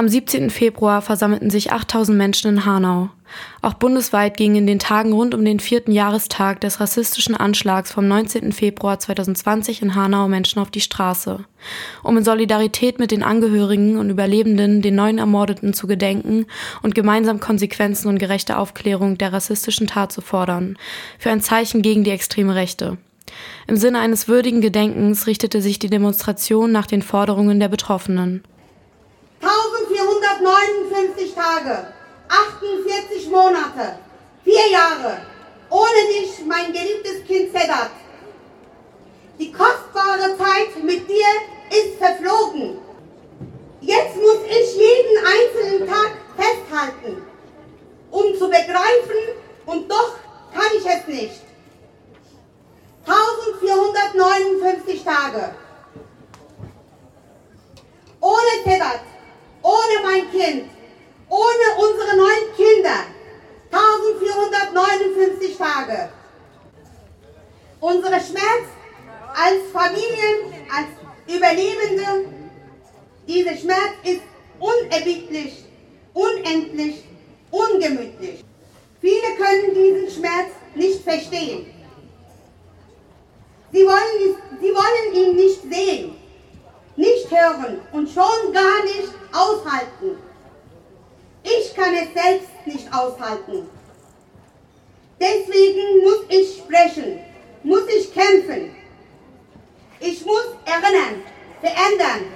Am 17. Februar versammelten sich 8.000 Menschen in Hanau. Auch bundesweit gingen in den Tagen rund um den 4. Jahrestag des rassistischen Anschlags vom 19. Februar 2020 in Hanau Menschen auf die Straße, um in Solidarität mit den Angehörigen und Überlebenden den neuen Ermordeten zu gedenken und gemeinsam Konsequenzen und gerechte Aufklärung der rassistischen Tat zu fordern, für ein Zeichen gegen die extreme Rechte. Im Sinne eines würdigen Gedenkens richtete sich die Demonstration nach den Forderungen der Betroffenen. 1459 Tage, 48 Monate, 4 Jahre, ohne dich, mein geliebtes Kind Sedat. Die kostbare Zeit mit dir ist verflogen. Jetzt muss ich jeden einzelnen Tag festhalten, um zu begreifen, und doch kann ich es nicht. 1459 Tage. Ohne Sedat, ohne mein Kind, ohne unsere 9 Kinder. 1459 Tage. Unsere Schmerz als Familien, als Überlebende, dieser Schmerz ist unerbittlich, unendlich, ungemütlich. Viele können diesen Schmerz nicht verstehen. Sie wollen ihn nicht sehen, nicht hören und schon gar nicht aushalten. Ich kann es selbst nicht aushalten. Deswegen muss ich sprechen, muss ich kämpfen. Ich muss erinnern, verändern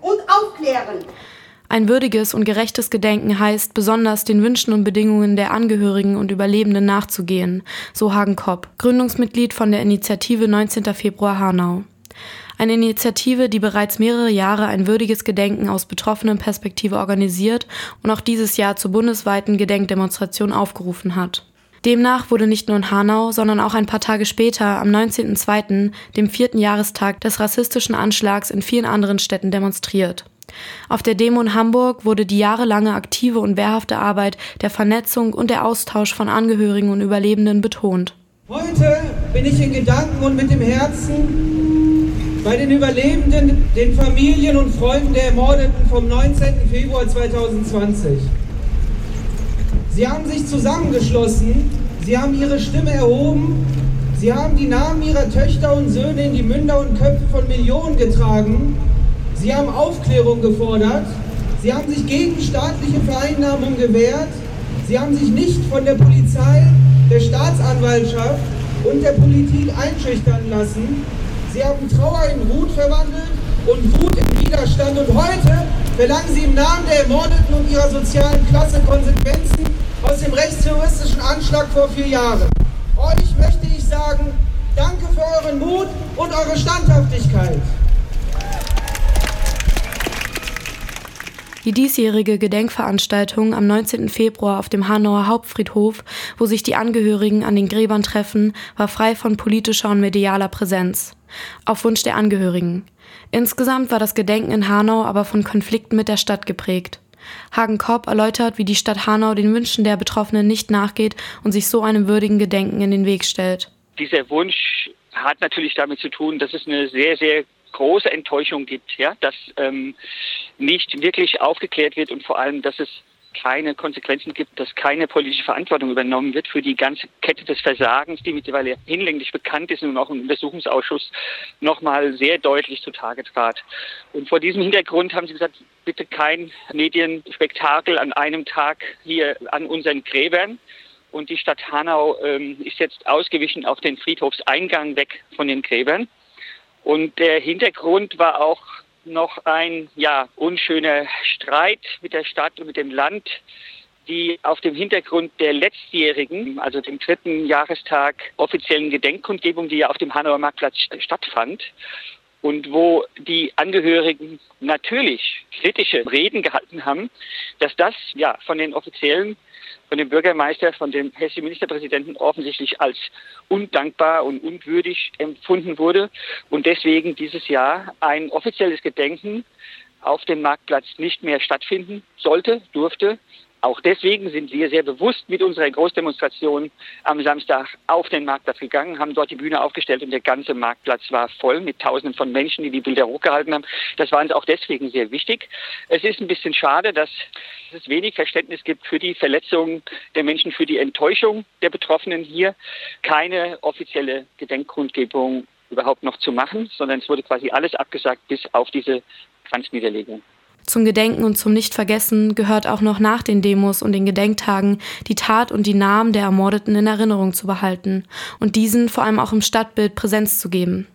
und aufklären. Ein würdiges und gerechtes Gedenken heißt, besonders den Wünschen und Bedingungen der Angehörigen und Überlebenden nachzugehen, so Hagen Kopp, Gründungsmitglied von der Initiative 19. Februar Hanau. Eine Initiative, die bereits mehrere Jahre ein würdiges Gedenken aus betroffenen Perspektive organisiert und auch dieses Jahr zur bundesweiten Gedenkdemonstration aufgerufen hat. Demnach wurde nicht nur in Hanau, sondern auch ein paar Tage später, am 19.02., dem 4. Jahrestag des rassistischen Anschlags, in vielen anderen Städten demonstriert. Auf der Demo in Hamburg wurde die jahrelange aktive und wehrhafte Arbeit der Vernetzung und der Austausch von Angehörigen und Überlebenden betont. Heute bin ich in Gedanken und mit dem Herzen bei den Überlebenden, den Familien und Freunden der Ermordeten vom 19. Februar 2020. Sie haben sich zusammengeschlossen, sie haben ihre Stimme erhoben, sie haben die Namen ihrer Töchter und Söhne in die Münder und Köpfe von Millionen getragen. Sie haben Aufklärung gefordert, sie haben sich gegen staatliche Vereinnahmung gewehrt, sie haben sich nicht von der Polizei, der Staatsanwaltschaft und der Politik einschüchtern lassen, sie haben Trauer in Wut verwandelt und Wut in Widerstand, und heute verlangen sie im Namen der Ermordeten und ihrer sozialen Klasse Konsequenzen aus dem rechtsterroristischen Anschlag vor 4 Jahren. Euch möchte ich sagen, danke für euren Mut und eure Standhaftigkeit. Die diesjährige Gedenkveranstaltung am 19. Februar auf dem Hanauer Hauptfriedhof, wo sich die Angehörigen an den Gräbern treffen, war frei von politischer und medialer Präsenz. Auf Wunsch der Angehörigen. Insgesamt war das Gedenken in Hanau aber von Konflikten mit der Stadt geprägt. Hagen Kopp erläutert, wie die Stadt Hanau den Wünschen der Betroffenen nicht nachgeht und sich so einem würdigen Gedenken in den Weg stellt. Dieser Wunsch hat natürlich damit zu tun, dass es eine sehr, sehr große Enttäuschung gibt, ja, dass nicht wirklich aufgeklärt wird und vor allem, dass es keine Konsequenzen gibt, dass keine politische Verantwortung übernommen wird für die ganze Kette des Versagens, die mittlerweile hinlänglich bekannt ist und auch im Untersuchungsausschuss nochmal sehr deutlich zutage trat. Und vor diesem Hintergrund haben sie gesagt, bitte kein Medienspektakel an einem Tag hier an unseren Gräbern. Und die Stadt Hanau ist jetzt ausgewichen auf den Friedhofseingang, weg von den Gräbern. Und der Hintergrund war auch noch ein unschöner Streit mit der Stadt und mit dem Land, die auf dem Hintergrund der letztjährigen, also dem 3. Jahrestag offiziellen Gedenkkundgebung, die ja auf dem Hanauer Marktplatz stattfand und wo die Angehörigen natürlich kritische Reden gehalten haben, dass das von den Offiziellen, von dem Bürgermeister, von dem hessischen Ministerpräsidenten offensichtlich als undankbar und unwürdig empfunden wurde und deswegen dieses Jahr ein offizielles Gedenken auf dem Marktplatz nicht mehr stattfinden sollte, durfte, Auch deswegen sind wir sehr bewusst mit unserer Großdemonstration am Samstag auf den Marktplatz gegangen, haben dort die Bühne aufgestellt und der ganze Marktplatz war voll mit Tausenden von Menschen, die die Bilder hochgehalten haben. Das war uns auch deswegen sehr wichtig. Es ist ein bisschen schade, dass es wenig Verständnis gibt für die Verletzungen der Menschen, für die Enttäuschung der Betroffenen hier. Keine offizielle Gedenkkundgebung überhaupt noch zu machen, sondern es wurde quasi alles abgesagt bis auf diese Kranzniederlegung. Zum Gedenken und zum Nichtvergessen gehört auch noch nach den Demos und den Gedenktagen die Tat und die Namen der Ermordeten in Erinnerung zu behalten und diesen vor allem auch im Stadtbild Präsenz zu geben.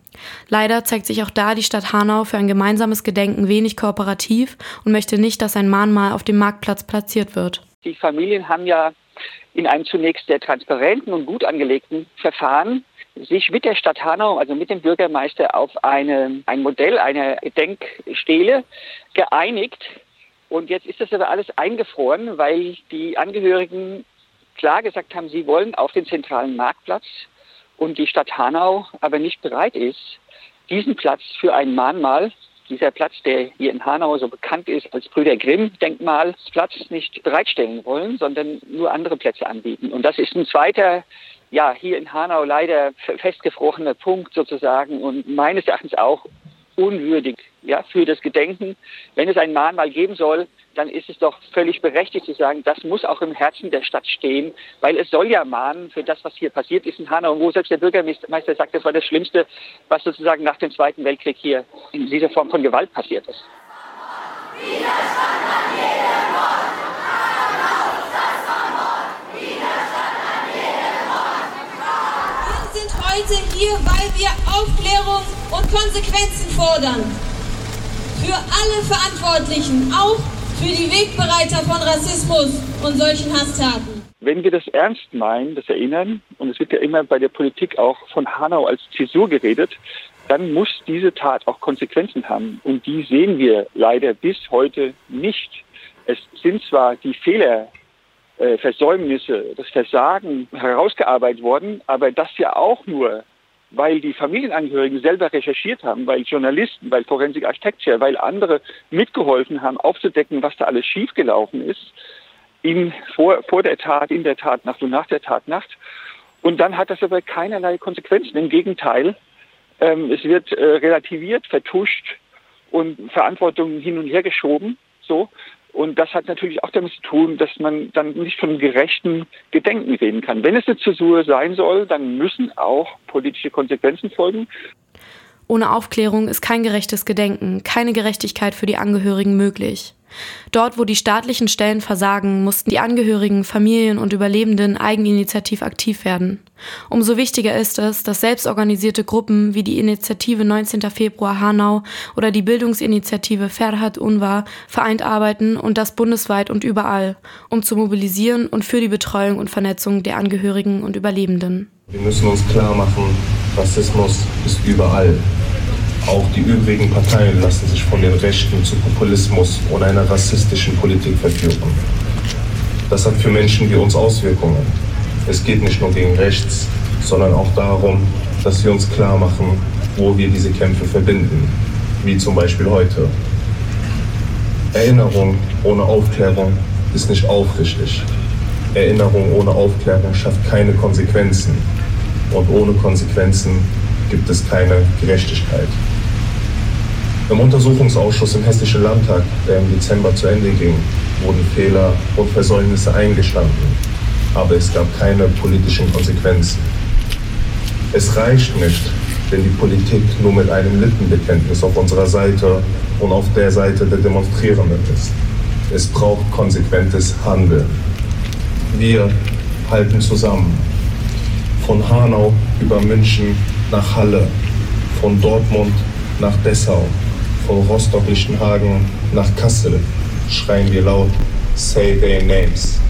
Leider zeigt sich auch da die Stadt Hanau für ein gemeinsames Gedenken wenig kooperativ und möchte nicht, dass ein Mahnmal auf dem Marktplatz platziert wird. Die Familien haben ja in einem zunächst sehr transparenten und gut angelegten Verfahren sich mit der Stadt Hanau, also mit dem Bürgermeister, auf ein Modell einer Gedenkstele geeinigt. Und jetzt ist das aber alles eingefroren, weil die Angehörigen klar gesagt haben, sie wollen auf den zentralen Marktplatz und die Stadt Hanau aber nicht bereit ist, diesen Platz für ein Mahnmal, dieser Platz, der hier in Hanau so bekannt ist als Brüder-Grimm-Denkmalsplatz, nicht bereitstellen wollen, sondern nur andere Plätze anbieten. Und das ist ein zweiter, ja, hier in Hanau leider festgefrorener Punkt sozusagen und meines Erachtens auch unwürdig, ja, für das Gedenken. Wenn es ein Mahnmal geben soll, dann ist es doch völlig berechtigt zu sagen, das muss auch im Herzen der Stadt stehen, weil es soll ja mahnen für das, was hier passiert ist in Hanau, wo selbst der Bürgermeister sagt, das war das Schlimmste, was sozusagen nach dem Zweiten Weltkrieg hier in dieser Form von Gewalt passiert ist. Hier, weil wir Aufklärung und Konsequenzen fordern. Für alle Verantwortlichen, auch für die Wegbereiter von Rassismus und solchen Hasstaten. Wenn wir das ernst meinen, das Erinnern, und es wird ja immer bei der Politik auch von Hanau als Zäsur geredet, dann muss diese Tat auch Konsequenzen haben. Und die sehen wir leider bis heute nicht. Es sind zwar die Fehler, Versäumnisse, das Versagen herausgearbeitet worden, aber das ja auch nur, weil die Familienangehörigen selber recherchiert haben, weil Journalisten, weil Forensic Architecture, weil andere mitgeholfen haben, aufzudecken, was da alles schiefgelaufen ist, vor der Tat, in der Tatnacht und nach der Tatnacht. Und dann hat das aber keinerlei Konsequenzen. Im Gegenteil, es wird relativiert, vertuscht und Verantwortung hin und her geschoben, so. Und das hat natürlich auch damit zu tun, dass man dann nicht von gerechten Gedenken reden kann. Wenn es eine Zäsur sein soll, dann müssen auch politische Konsequenzen folgen. Ohne Aufklärung ist kein gerechtes Gedenken, keine Gerechtigkeit für die Angehörigen möglich. Dort, wo die staatlichen Stellen versagen, mussten die Angehörigen, Familien und Überlebenden eigeninitiativ aktiv werden. Umso wichtiger ist es, dass selbstorganisierte Gruppen wie die Initiative 19. Februar Hanau oder die Bildungsinitiative Ferhat Unvar vereint arbeiten und das bundesweit und überall, um zu mobilisieren und für die Betreuung und Vernetzung der Angehörigen und Überlebenden. Wir müssen uns klar machen, Rassismus ist überall. Auch die übrigen Parteien lassen sich von den Rechten zu Populismus und einer rassistischen Politik verführen. Das hat für Menschen wie uns Auswirkungen. Es geht nicht nur gegen rechts, sondern auch darum, dass wir uns klar machen, wo wir diese Kämpfe verbinden, wie zum Beispiel heute. Erinnerung ohne Aufklärung ist nicht aufrichtig. Erinnerung ohne Aufklärung schafft keine Konsequenzen. Und ohne Konsequenzen gibt es keine Gerechtigkeit. Im Untersuchungsausschuss im Hessischen Landtag, der im Dezember zu Ende ging, wurden Fehler und Versäumnisse eingestanden, aber es gab keine politischen Konsequenzen. Es reicht nicht, wenn die Politik nur mit einem Lippenbekenntnis auf unserer Seite und auf der Seite der Demonstrierenden ist. Es braucht konsequentes Handeln. Wir halten zusammen. Von Hanau über München nach Halle, von Dortmund nach Dessau, von Rostock-Lichtenhagen nach Kassel schreien wir laut, say their names.